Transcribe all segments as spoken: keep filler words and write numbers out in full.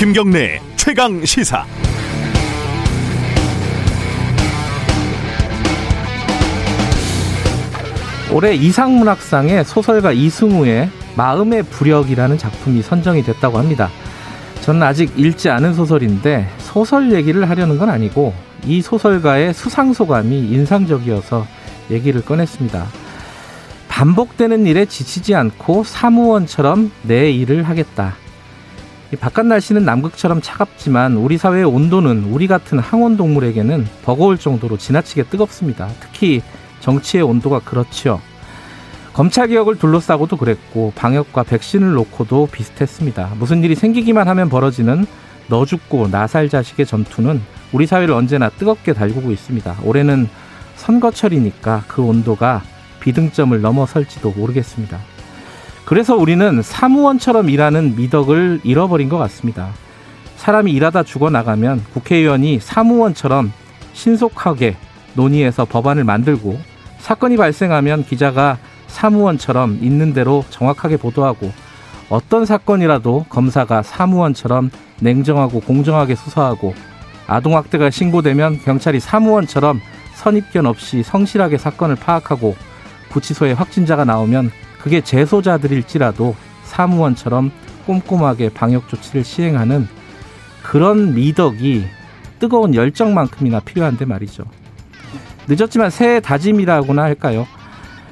김경래 최강 시사. 올해 이상문학상에 소설가 이승우의 마음의 부력이라는 작품이 선정이 됐다고 합니다. 저는 아직 읽지 않은 소설인데 소설 얘기를 하려는 건 아니고 이 소설가의 수상소감이 인상적이어서 얘기를 꺼냈습니다. 반복되는 일에 지치지 않고 사무원처럼 내 일을 하겠다. 이 바깥 날씨는 남극처럼 차갑지만 우리 사회의 온도는 우리 같은 항온동물에게는 버거울 정도로 지나치게 뜨겁습니다. 특히 정치의 온도가 그렇지요. 검찰개혁을 둘러싸고도 그랬고 방역과 백신을 놓고도 비슷했습니다. 무슨 일이 생기기만 하면 벌어지는 너 죽고 나 살 자식의 전투는 우리 사회를 언제나 뜨겁게 달구고 있습니다. 올해는 선거철이니까 그 온도가 비등점을 넘어설지도 모르겠습니다. 그래서 우리는 사무원처럼 일하는 미덕을 잃어버린 것 같습니다. 사람이 일하다 죽어나가면 국회의원이 사무원처럼 신속하게 논의해서 법안을 만들고, 사건이 발생하면 기자가 사무원처럼 있는 대로 정확하게 보도하고, 어떤 사건이라도 검사가 사무원처럼 냉정하고 공정하게 수사하고, 아동학대가 신고되면 경찰이 사무원처럼 선입견 없이 성실하게 사건을 파악하고, 구치소에 확진자가 나오면 그게 재소자들일지라도 사무원처럼 꼼꼼하게 방역조치를 시행하는 그런 미덕이 뜨거운 열정만큼이나 필요한데 말이죠. 늦었지만 새해 다짐이라고나 할까요?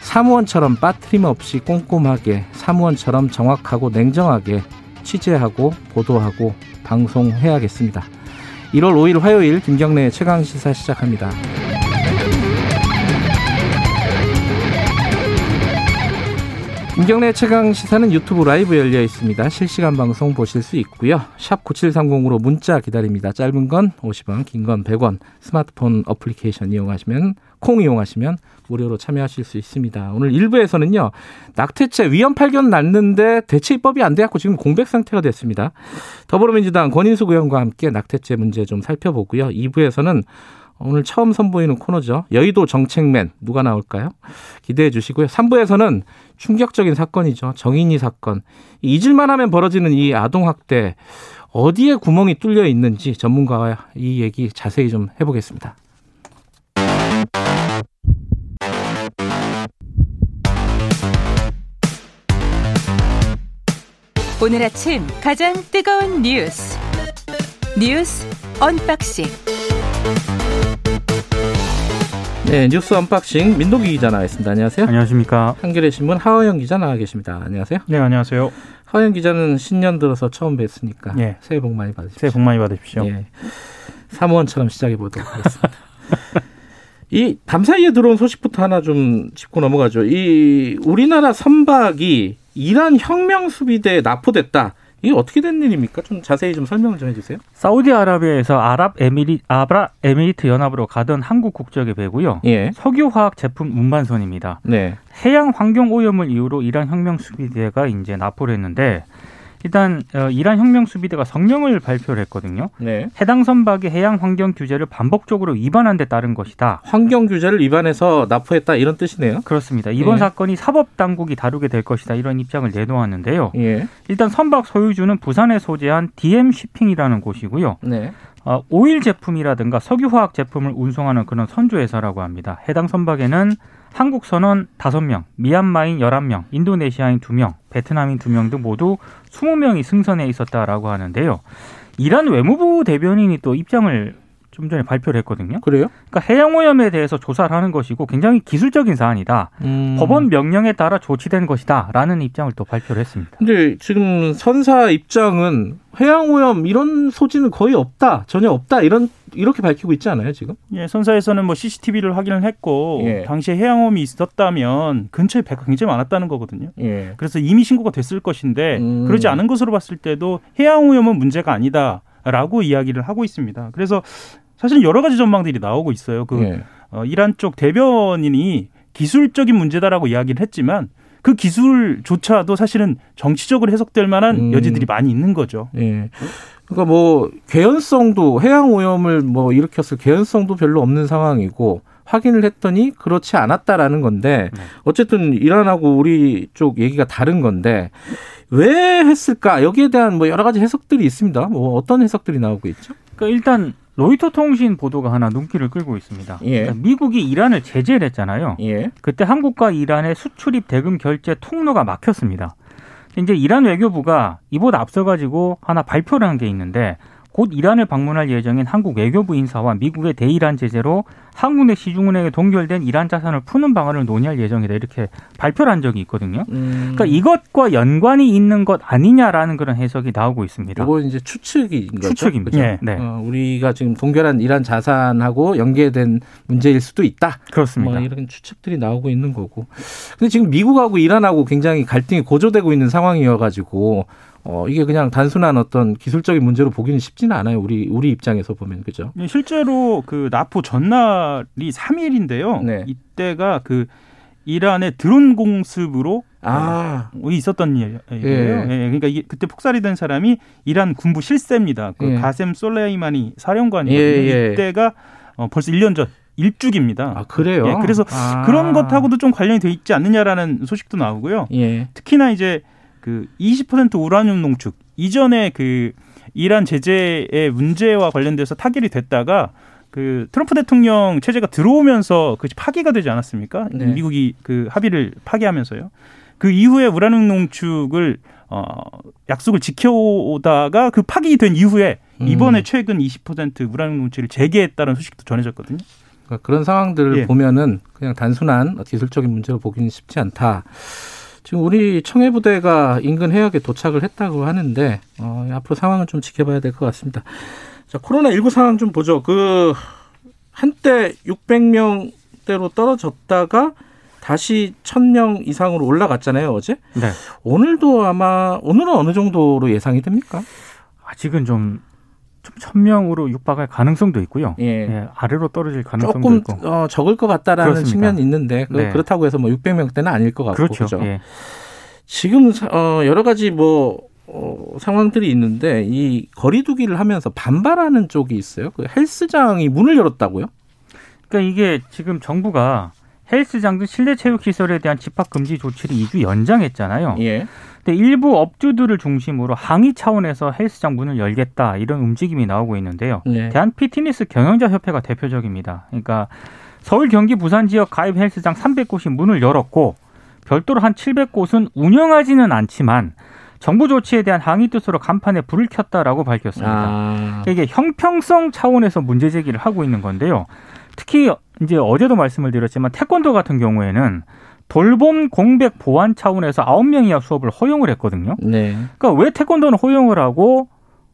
사무원처럼 빠트림 없이 꼼꼼하게, 사무원처럼 정확하고 냉정하게 취재하고 보도하고 방송해야겠습니다. 일월 오일 화요일 김경래의 최강시사 시작합니다. 김경래 최강시사는 유튜브 라이브 열려 있습니다. 실시간 방송 보실 수 있고요. 샵 구칠삼공으로 문자 기다립니다. 짧은 건 오십 원, 긴 건 백 원. 스마트폰 어플리케이션 이용하시면, 콩 이용하시면 무료로 참여하실 수 있습니다. 오늘 일부에서는요, 낙태죄 위헌 판결 났는데 대체 입법이 안 돼갖고 지금 공백 상태가 됐습니다. 더불어민주당 권인숙 의원과 함께 낙태죄 문제 좀 살펴보고요. 이부에서는 오늘 처음 선보이는 코너죠. 여의도 정책맨 누가 나올까요? 기대해 주시고요. 삼부에서는 충격적인 사건이죠. 정인이 사건. 잊을만 하면 벌어지는 이 아동학대, 어디에 구멍이 뚫려 있는지 전문가와 이 얘기 자세히 좀 해보겠습니다. 오늘 아침 가장 뜨거운 뉴스, 뉴스 언박싱. 네, 뉴스 언박싱 민도기 기자 나와있습니다. 안녕하세요. 안녕하십니까. 한겨레 신문 하하영 기자 나와 계십니다. 안녕하세요. 네, 안녕하세요. 하하영 기자는 신년 들어서 처음 뵀으니까 네, 새해 복 많이 받으십시오. 새해 복 많이 받으십시오. 네, 사무원처럼 시작해 보도록 하겠습니다. 이 밤사이에 들어온 소식부터 하나 좀 짚고 넘어가죠. 이 우리나라 선박이 이란 혁명 수비대에 납포됐다. 이게 어떻게 된 일입니까? 좀 자세히 좀 설명을 좀 해주세요. 사우디아라비아에서 아랍에미리, 아랍에미리트 연합으로 가던 한국 국적의 배고요. 예. 석유화학 제품 운반선입니다. 네. 해양 환경 오염을 이유로 이란 혁명수비대가 이제 납포를 했는데, 일단 이란 혁명수비대가 성명을 발표를 했거든요. 네. 해당 선박이 해양 환경 규제를 반복적으로 위반한 데 따른 것이다. 환경 규제를 위반해서 납포했다, 이런 뜻이네요. 그렇습니다. 이번 예, 사건이 사법당국이 다루게 될 것이다, 이런 입장을 내놓았는데요. 예. 일단 선박 소유주는 부산에 소재한 디엠 쇼핑이라는 곳이고요. 네. 어, 오일 제품이라든가 석유화학 제품을 운송하는 그런 선조회사라고 합니다. 해당 선박에는 한국 선원 다섯 명, 미얀마인 열한 명, 인도네시아인 두 명, 베트남인 두 명 등 모두 스무 명이 승선해 있었다라고 하는데요. 이란 외무부 대변인이 또 입장을 좀 전에 발표를 했거든요. 그래요? 그러니까 해양오염에 대해서 조사를 하는 것이고 굉장히 기술적인 사안이다. 음. 법원 명령에 따라 조치된 것이다, 라는 입장을 또 발표를 했습니다. 근데 지금 선사 입장은 해양오염 이런 소지는 거의 없다, 전혀 없다, 이런, 이렇게 밝히고 있지 않아요, 지금? 예, 선사에서는 뭐 씨씨티비를 확인을 했고, 예, 당시에 해양오염이 있었다면 근처에 배가 굉장히 많았다는 거거든요. 예. 그래서 이미 신고가 됐을 것인데, 음, 그러지 않은 것으로 봤을 때도 해양오염은 문제가 아니다라고 이야기를 하고 있습니다. 그래서 사실 여러 가지 전망들이 나오고 있어요. 그 예, 어, 이란 쪽 대변인이 기술적인 문제다라고 이야기를 했지만 그 기술조차도 사실은 정치적으로 해석될 만한 음, 여지들이 많이 있는 거죠. 예. 그러니까 뭐 개연성도, 해양 오염을 뭐 일으켰을 개연성도 별로 없는 상황이고, 확인을 했더니 그렇지 않았다라는 건데 어쨌든 이란하고 우리 쪽 얘기가 다른 건데 왜 했을까? 여기에 대한 뭐 여러 가지 해석들이 있습니다. 뭐 어떤 해석들이 나오고 있죠? 그러니까 일단 로이터 통신 보도가 하나 눈길을 끌고 있습니다. 예. 그러니까 미국이 이란을 제재를 했잖아요. 예. 그때 한국과 이란의 수출입 대금 결제 통로가 막혔습니다. 이제 이란 외교부가 이보다 앞서가지고 하나 발표를 한 게 있는데 곧 이란을 방문할 예정인 한국 외교부 인사와 미국의 대이란 제재로 한국 내 시중은행에 동결된 이란 자산을 푸는 방안을 논의할 예정이다. 이렇게 발표를 한 적이 있거든요. 음. 그러니까 이것과 연관이 있는 것 아니냐라는 그런 해석이 나오고 있습니다. 이건 이제 추측인 거죠? 추측입니다. 네. 네. 어, 우리가 지금 동결한 이란 자산하고 연계된 문제일 수도 있다. 그렇습니다. 뭐 이런 추측들이 나오고 있는 거고. 근데 지금 미국하고 이란하고 굉장히 갈등이 고조되고 있는 상황이어가지고 어, 이게 그냥 단순한 어떤 기술적인 문제로 보기는 쉽지는 않아요. 우리, 우리 입장에서 보면. 그죠? 실제로 그 나포 전날이 삼 일인데요. 네. 이때가 그 이란의 드론 공습으로 아. 있었던 일이에요. 예. 예. 그러니까 이게 그때 폭살이 된 사람이 이란 군부 실세입니다. 그 예. 가셈 솔레이마니 사령관이거든요. 예. 이때가 어, 벌써 일 년 전. 일주기입니다. 아, 그래요? 예. 그래서 아. 그런 것하고도 좀 관련이 돼 있지 않느냐라는 소식도 나오고요. 예. 특히나 이제 그 이십 퍼센트 우라늄 농축 이전에 그 이란 제재의 문제와 관련돼서 타결이 됐다가 그 트럼프 대통령 체제가 들어오면서 그 파기가 되지 않았습니까? 네. 미국이 그 합의를 파기하면서요. 그 이후에 우라늄 농축을 어 약속을 지켜오다가 그 파기된 이후에 이번에 음. 최근 이십 퍼센트 우라늄 농축을 재개했다는 소식도 전해졌거든요. 그러니까 그런 상황들을 예. 보면은 그냥 단순한 기술적인 문제로 보기는 쉽지 않다. 지금 우리 청해부대가 인근 해역에 도착을 했다고 하는데 어, 앞으로 상황은 좀 지켜봐야 될 것 같습니다. 자, 코로나십구 상황 좀 보죠. 그 한때 육백 명대로 떨어졌다가 다시 천 명 이상으로 올라갔잖아요, 어제. 네. 오늘도 아마 오늘은 어느 정도로 예상이 됩니까? 아직은 좀. 천 명으로 육박할 가능성도 있고요. 예. 예, 아래로 떨어질 가능성도 조금, 있고. 조금 어, 적을 것 같다라는 그렇습니다. 측면이 있는데 그, 네. 그렇다고 해서 뭐 육백 명대는 아닐 것 같고. 그렇죠. 그렇죠? 예. 지금 어, 여러 가지 뭐 어, 상황들이 있는데 이 거리 두기를 하면서 반발하는 쪽이 있어요. 그 헬스장이 문을 열었다고요? 그러니까 이게 지금 정부가 헬스장 등 실내 체육 시설에 대한 집합 금지 조치를 이 주 연장했잖아요. 예. 근데 일부 업주들을 중심으로 항의 차원에서 헬스장 문을 열겠다 이런 움직임이 나오고 있는데요. 예. 대한 피트니스 경영자 협회가 대표적입니다. 그러니까 서울, 경기, 부산 지역 가입 헬스장 삼백 곳이 문을 열었고 별도로 한 칠백 곳은 운영하지는 않지만 정부 조치에 대한 항의 뜻으로 간판에 불을 켰다라고 밝혔습니다. 아. 이게 형평성 차원에서 문제 제기를 하고 있는 건데요. 특히 이제 어제도 말씀을 드렸지만 태권도 같은 경우에는 돌봄 공백 보완 차원에서 아홉 명 이하 수업을 허용을 했거든요. 네. 그러니까 왜 태권도는 허용을 하고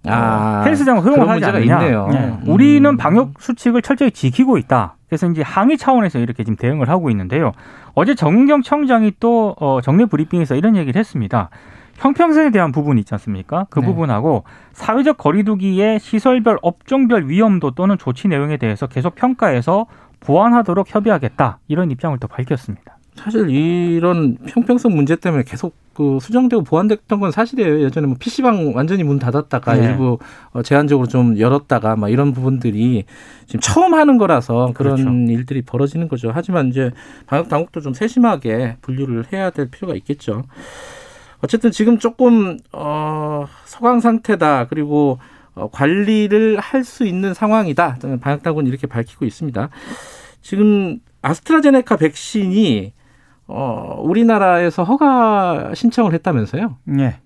아, 헬스장은 허용을 하지 않느냐. 네. 음. 우리는 방역 수칙을 철저히 지키고 있다. 그래서 이제 항의 차원에서 이렇게 지금 대응을 하고 있는데요. 어제 정은경 청장이 또 어, 정례 브리핑에서 이런 얘기를 했습니다. 형평성에 대한 부분이 있지 않습니까? 그 네. 부분하고 사회적 거리 두기의 시설별 업종별 위험도 또는 조치 내용에 대해서 계속 평가해서 보완하도록 협의하겠다. 이런 입장을 또 밝혔습니다. 사실 이런 형평성 문제 때문에 계속 그 수정되고 보완됐던 건 사실이에요. 예전에 뭐 피시방 완전히 문 닫았다가 네. 일부 제한적으로 좀 열었다가 막 이런 부분들이 지금 처음 하는 거라서 그런 그렇죠. 일들이 벌어지는 거죠. 하지만 이제 방역 당국도 좀 세심하게 분류를 해야 될 필요가 있겠죠. 어쨌든 지금 조금 어, 소강 상태다. 그리고 어, 관리를 할 수 있는 상황이다. 방역 당국은 이렇게 밝히고 있습니다. 지금 아스트라제네카 백신이 어, 우리나라에서 허가 신청을 했다면서요? 네,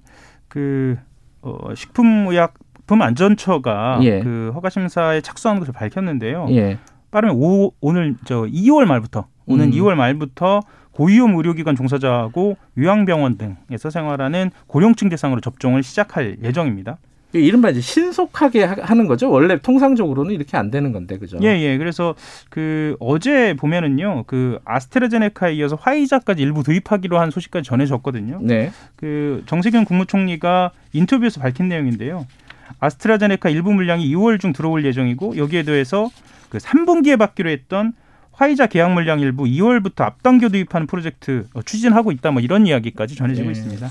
그 어, 식품의약품안전처가 예. 그 허가 심사에 착수한 것을 밝혔는데요. 예. 빠르면 오, 오늘 저 이월 말부터 오는 음. 이월 말부터 고위험 의료기관 종사자하고 요양병원 등에서 생활하는 고령층 대상으로 접종을 시작할 예정입니다. 이른바 이제 신속하게 하는 거죠. 원래 통상적으로는 이렇게 안 되는 건데, 그죠? 예, 예. 그래서 그 어제 보면은요, 그 아스트라제네카에 이어서 화이자까지 일부 도입하기로 한 소식까지 전해졌거든요. 네. 그 정세균 국무총리가 인터뷰에서 밝힌 내용인데요. 아스트라제네카 일부 물량이 이월 중 들어올 예정이고 여기에 더해서 그 삼 분기에 받기로 했던 화이자 계약 물량 일부 이월부터 앞당겨 도입하는 프로젝트 추진하고 있다. 뭐 이런 이야기까지 전해지고 네. 있습니다.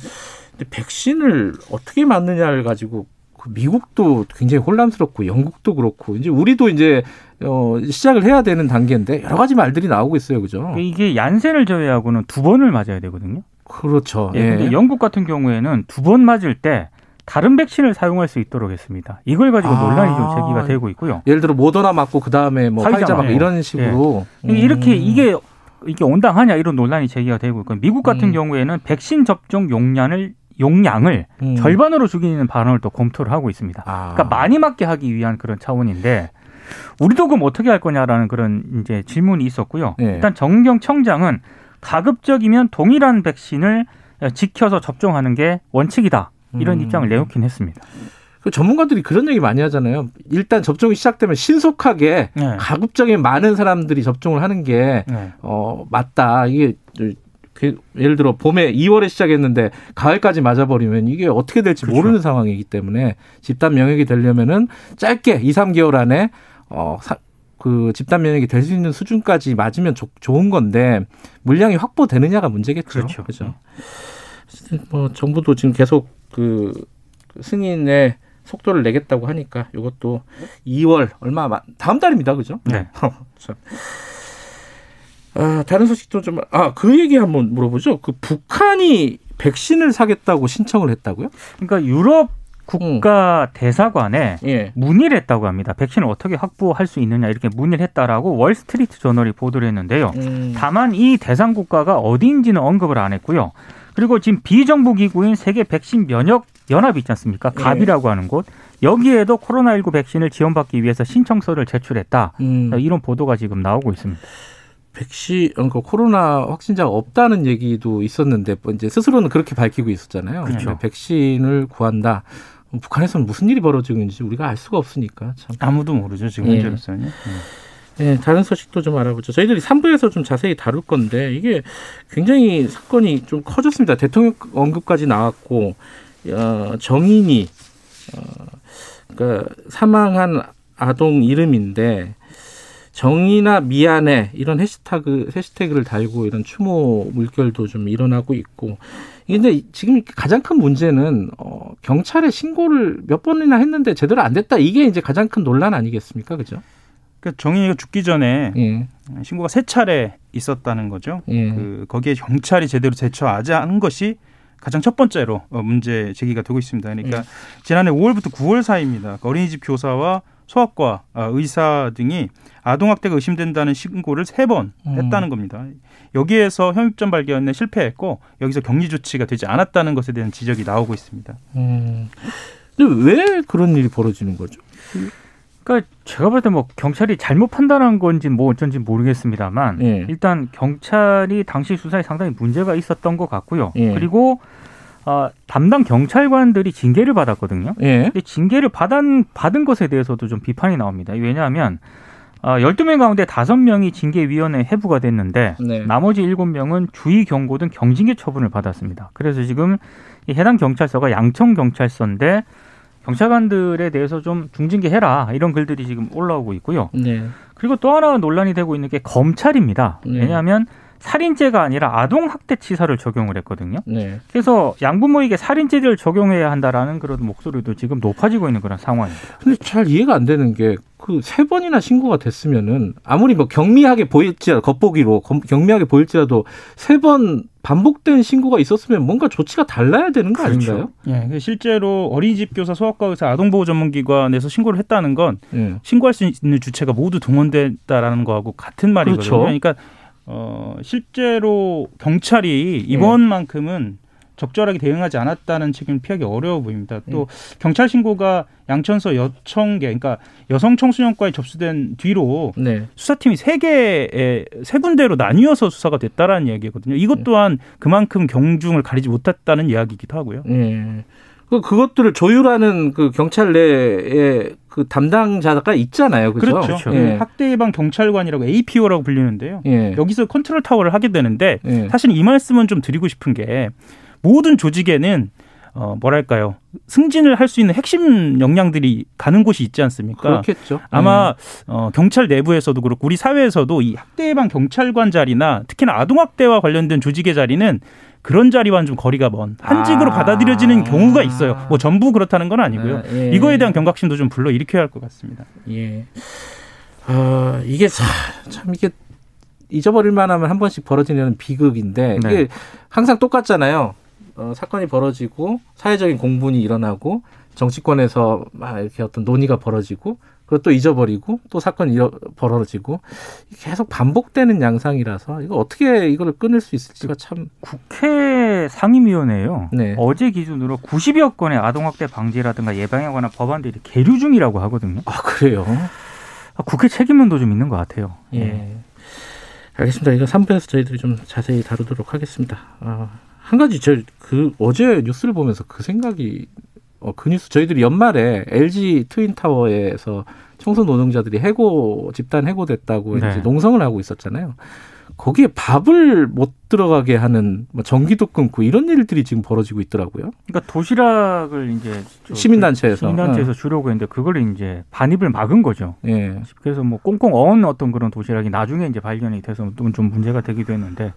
근데 백신을 어떻게 맞느냐를 가지고 미국도 굉장히 혼란스럽고 영국도 그렇고 이제 우리도 이제 어, 시작을 해야 되는 단계인데 여러 가지 말들이 나오고 있어요, 그죠? 이게 얀센을 제외하고는 두 번을 맞아야 되거든요. 그렇죠. 예, 근데 예. 영국 같은 경우에는 두 번 맞을 때 다른 백신을 사용할 수 있도록 했습니다. 이걸 가지고 아, 논란이 좀 제기가 되고 있고요. 예를 들어 모더나 맞고 그 다음에 뭐 화이자 맞고 이런 식으로 예. 음. 이렇게 이게 이게 온당하냐 이런 논란이 제기가 되고 있고 미국 같은 음. 경우에는 백신 접종 용량을 용량을 음. 절반으로 줄이는 방안을 또 검토를 하고 있습니다. 아. 그러니까 많이 맞게 하기 위한 그런 차원인데 우리도 그럼 어떻게 할 거냐라는 그런 이제 질문이 있었고요. 네. 일단 정은경 청장은 가급적이면 동일한 백신을 지켜서 접종하는 게 원칙이다. 이런 음. 입장을 내놓긴 했습니다. 그 전문가들이 그런 얘기 많이 하잖아요. 일단 접종이 시작되면 신속하게 네. 가급적이면 많은 사람들이 접종을 하는 게 네. 어, 맞다. 이게 예를 들어 봄에 이월에 시작했는데 가을까지 맞아버리면 이게 어떻게 될지 그렇죠. 모르는 상황이기 때문에 집단 면역이 되려면은 짧게 이, 삼 개월 안에 어, 사, 그 집단 면역이 될 수 있는 수준까지 맞으면 조, 좋은 건데 물량이 확보되느냐가 문제겠죠. 그렇죠. 그렇죠. 뭐 정부도 지금 계속 그 승인의 속도를 내겠다고 하니까 이것도 이월 얼마 다음 달입니다, 그죠? 네. 아, 다른 소식도 좀, 아, 그 얘기 한번 물어보죠. 그 북한이 백신을 사겠다고 신청을 했다고요? 그러니까 유럽 국가 음. 대사관에 예. 문의를 했다고 합니다. 백신을 어떻게 확보할 수 있느냐 이렇게 문의를 했다라고 월스트리트 저널이 보도를 했는데요. 음. 다만 이 대상 국가가 어디인지는 언급을 안 했고요. 그리고 지금 비정부 기구인 세계 백신 면역 연합이 있지 않습니까? 갑이라고 예. 하는 곳. 여기에도 코로나십구 백신을 지원받기 위해서 신청서를 제출했다. 음. 이런 보도가 지금 나오고 있습니다. 백신, 그러니까 코로나 확진자가 없다는 얘기도 있었는데 이제 스스로는 그렇게 밝히고 있었잖아요. 그렇죠. 백신을 구한다. 북한에서는 무슨 일이 벌어지고 있는지 우리가 알 수가 없으니까 참. 아무도 모르죠 지금 현재로서는. 예. 예. 예, 다른 소식도 좀 알아보죠. 저희들이 삼 부에서 좀 자세히 다룰 건데 이게 굉장히 사건이 좀 커졌습니다. 대통령 언급까지 나왔고 어, 정인이 어, 그러니까 사망한 아동 이름인데. 정이나 미안해 이런 해시태그, 해시태그를 달고 이런 추모 물결도 좀 일어나고 있고 근데 지금 가장 큰 문제는 어, 경찰에 신고를 몇 번이나 했는데 제대로 안 됐다 이게 이제 가장 큰 논란 아니겠습니까? 그죠? 그러니까 정인이가 죽기 전에 예. 신고가 세 차례 있었다는 거죠. 예. 그, 거기에 경찰이 제대로 대처하지 않은 것이 가장 첫 번째로 문제 제기가 되고 있습니다. 그러니까 예. 지난해 오월부터 구월 사이입니다. 그러니까 어린이집 교사와 소아과 의사 등이 아동학대가 의심된다는 신고를 세 번 음. 했다는 겁니다. 여기에서 혐의점 발견에 실패했고 여기서 격리 조치가 되지 않았다는 것에 대한 지적이 나오고 있습니다. 음. 근데 왜 그런 일이 벌어지는 거죠? 그러니까 제가 볼 때 뭐 경찰이 잘못 판단한 건지 뭐 어쩐지 모르겠습니다만 예. 일단 경찰이 당시 수사에 상당히 문제가 있었던 것 같고요. 예. 그리고 어, 담당 경찰관들이 징계를 받았거든요. 예. 근데 징계를 받은, 받은 것에 대해서도 좀 비판이 나옵니다. 왜냐하면 어, 열두 명 가운데 다섯 명이 징계위원회에 해부가 됐는데 네. 나머지 일곱 명은 주의 경고 등 경징계 처분을 받았습니다. 그래서 지금 이 해당 경찰서가 양천경찰서인데 경찰관들에 대해서 좀 중징계해라 이런 글들이 지금 올라오고 있고요. 네. 그리고 또 하나 논란이 되고 있는 게 검찰입니다. 네. 왜냐하면 살인죄가 아니라 아동학대치사를 적용을 했거든요. 네. 그래서 양부모에게 살인죄를 적용해야 한다라는 그런 목소리도 지금 높아지고 있는 그런 상황입니다. 근데 잘 이해가 안 되는 게 그 세 번이나 신고가 됐으면은 아무리 뭐 경미하게 보일지라도 겉보기로 경미하게 보일지라도 세 번 반복된 신고가 있었으면 뭔가 조치가 달라야 되는 거 그렇죠. 아닌가요? 예, 실제로 어린이집 교사, 소아과 의사, 아동보호전문기관에서 신고를 했다는 건 예. 신고할 수 있는 주체가 모두 동원됐다라는 거하고 같은 말이거든요. 그렇죠. 그러니까 어, 실제로 경찰이 이번만큼은 예. 적절하게 대응하지 않았다는 책임을 피하기 어려워 보입니다. 또 예. 경찰 신고가 양천서 여청계, 그러니까 여성청소년과에 접수된 뒤로 네. 수사팀이 세 개의 세 군데로 나뉘어서 수사가 됐다라는 이야기거든요. 이것 또한 그만큼 경중을 가리지 못했다는 이야기이기도 하고요. 예. 그 그것들을 조율하는 그 경찰 내에 그 담당자가 있잖아요, 그렇죠? 그렇죠. 예. 학대 예방 경찰관이라고 에이피오라고 불리는데요. 예. 여기서 컨트롤 타워를 하게 되는데 예. 사실 이 말씀은 좀 드리고 싶은 게 모든 조직에는 어 뭐랄까요 승진을 할 수 있는 핵심 역량들이 가는 곳이 있지 않습니까? 그렇겠죠. 아마 음. 어, 경찰 내부에서도 그렇고 우리 사회에서도 이 학대 예방 경찰관 자리나 특히나 아동 학대와 관련된 조직의 자리는 그런 자리와는 좀 거리가 먼 한직으로 아. 받아들여지는 경우가 있어요. 뭐 전부 그렇다는 건 아니고요. 네, 예. 이거에 대한 경각심도 좀 불러일으켜야 할 것 같습니다. 예. 어, 이게 참, 참 이게 잊어버릴 만하면 한 번씩 벌어지는 비극인데 이게 네. 항상 똑같잖아요. 어, 사건이 벌어지고 사회적인 공분이 일어나고 정치권에서 막 이렇게 어떤 논의가 벌어지고 그걸 또 잊어버리고 또 사건이 벌어지고 계속 반복되는 양상이라서 이거 어떻게 이걸 끊을 수 있을지가 참. 국회 상임위원회예요. 네. 어제 기준으로 구십여 건의 아동학대 방지라든가 예방에 관한 법안들이 계류 중이라고 하거든요. 아 그래요? 국회 책임론도 좀 있는 것 같아요. 예. 예. 알겠습니다. 이거 삼 부에서 저희들이 좀 자세히 다루도록 하겠습니다. 아, 한 가지 저 그 어제 뉴스를 보면서 그 생각이. 어, 그 뉴스 저희들이 연말에 엘지 트윈타워에서 청소 노동자들이 해고 집단 해고됐다고 네. 이제 농성을 하고 있었잖아요. 거기에 밥을 못 들어가게 하는 뭐 전기도 끊고 이런 일들이 지금 벌어지고 있더라고요. 그러니까 도시락을 이제 시민단체에서 시민단체에서 주려고 했는데 그걸 이제 반입을 막은 거죠. 예. 그래서 뭐 꽁꽁 어은 어떤 그런 도시락이 나중에 이제 발견이 돼서 좀 문제가 되기도 했는데.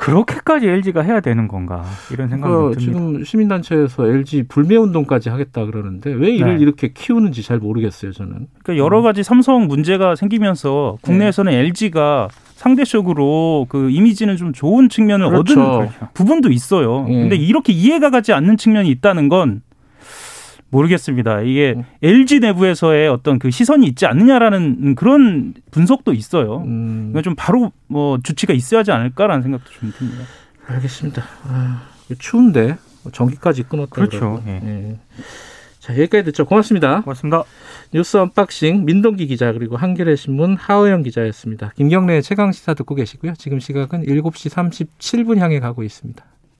그렇게까지 엘지가 해야 되는 건가 이런 생각이 어, 듭니다. 지금 시민단체에서 엘지 불매운동까지 하겠다 그러는데 왜 이를 네. 이렇게 키우는지 잘 모르겠어요. 저는. 그러니까 여러 가지 삼성 문제가 생기면서 국내에서는 네. 엘지가 상대적으로 그 이미지는 좀 좋은 측면을 그렇죠. 얻은 그렇죠. 부분도 있어요. 그런데 네. 이렇게 이해가 가지 않는 측면이 있다는 건 모르겠습니다. 이게 음. 엘지 내부에서의 어떤 그 시선이 있지 않느냐라는 그런 분석도 있어요. 음. 그러니까 좀 바로 뭐 주치가 있어야 하지 않을까라는 생각도 좀 듭니다. 알겠습니다. 아, 추운데 전기까지 끊었다. 그렇죠. 예. 예. 자, 여기까지 듣죠. 고맙습니다. 고맙습니다. 뉴스 언박싱 민동기 기자 그리고 한겨레신문 하하영 기자였습니다. 김경래의 최강시사 듣고 계시고요. 지금 시각은 일곱 시 삼십칠 분 향해 가고 있습니다.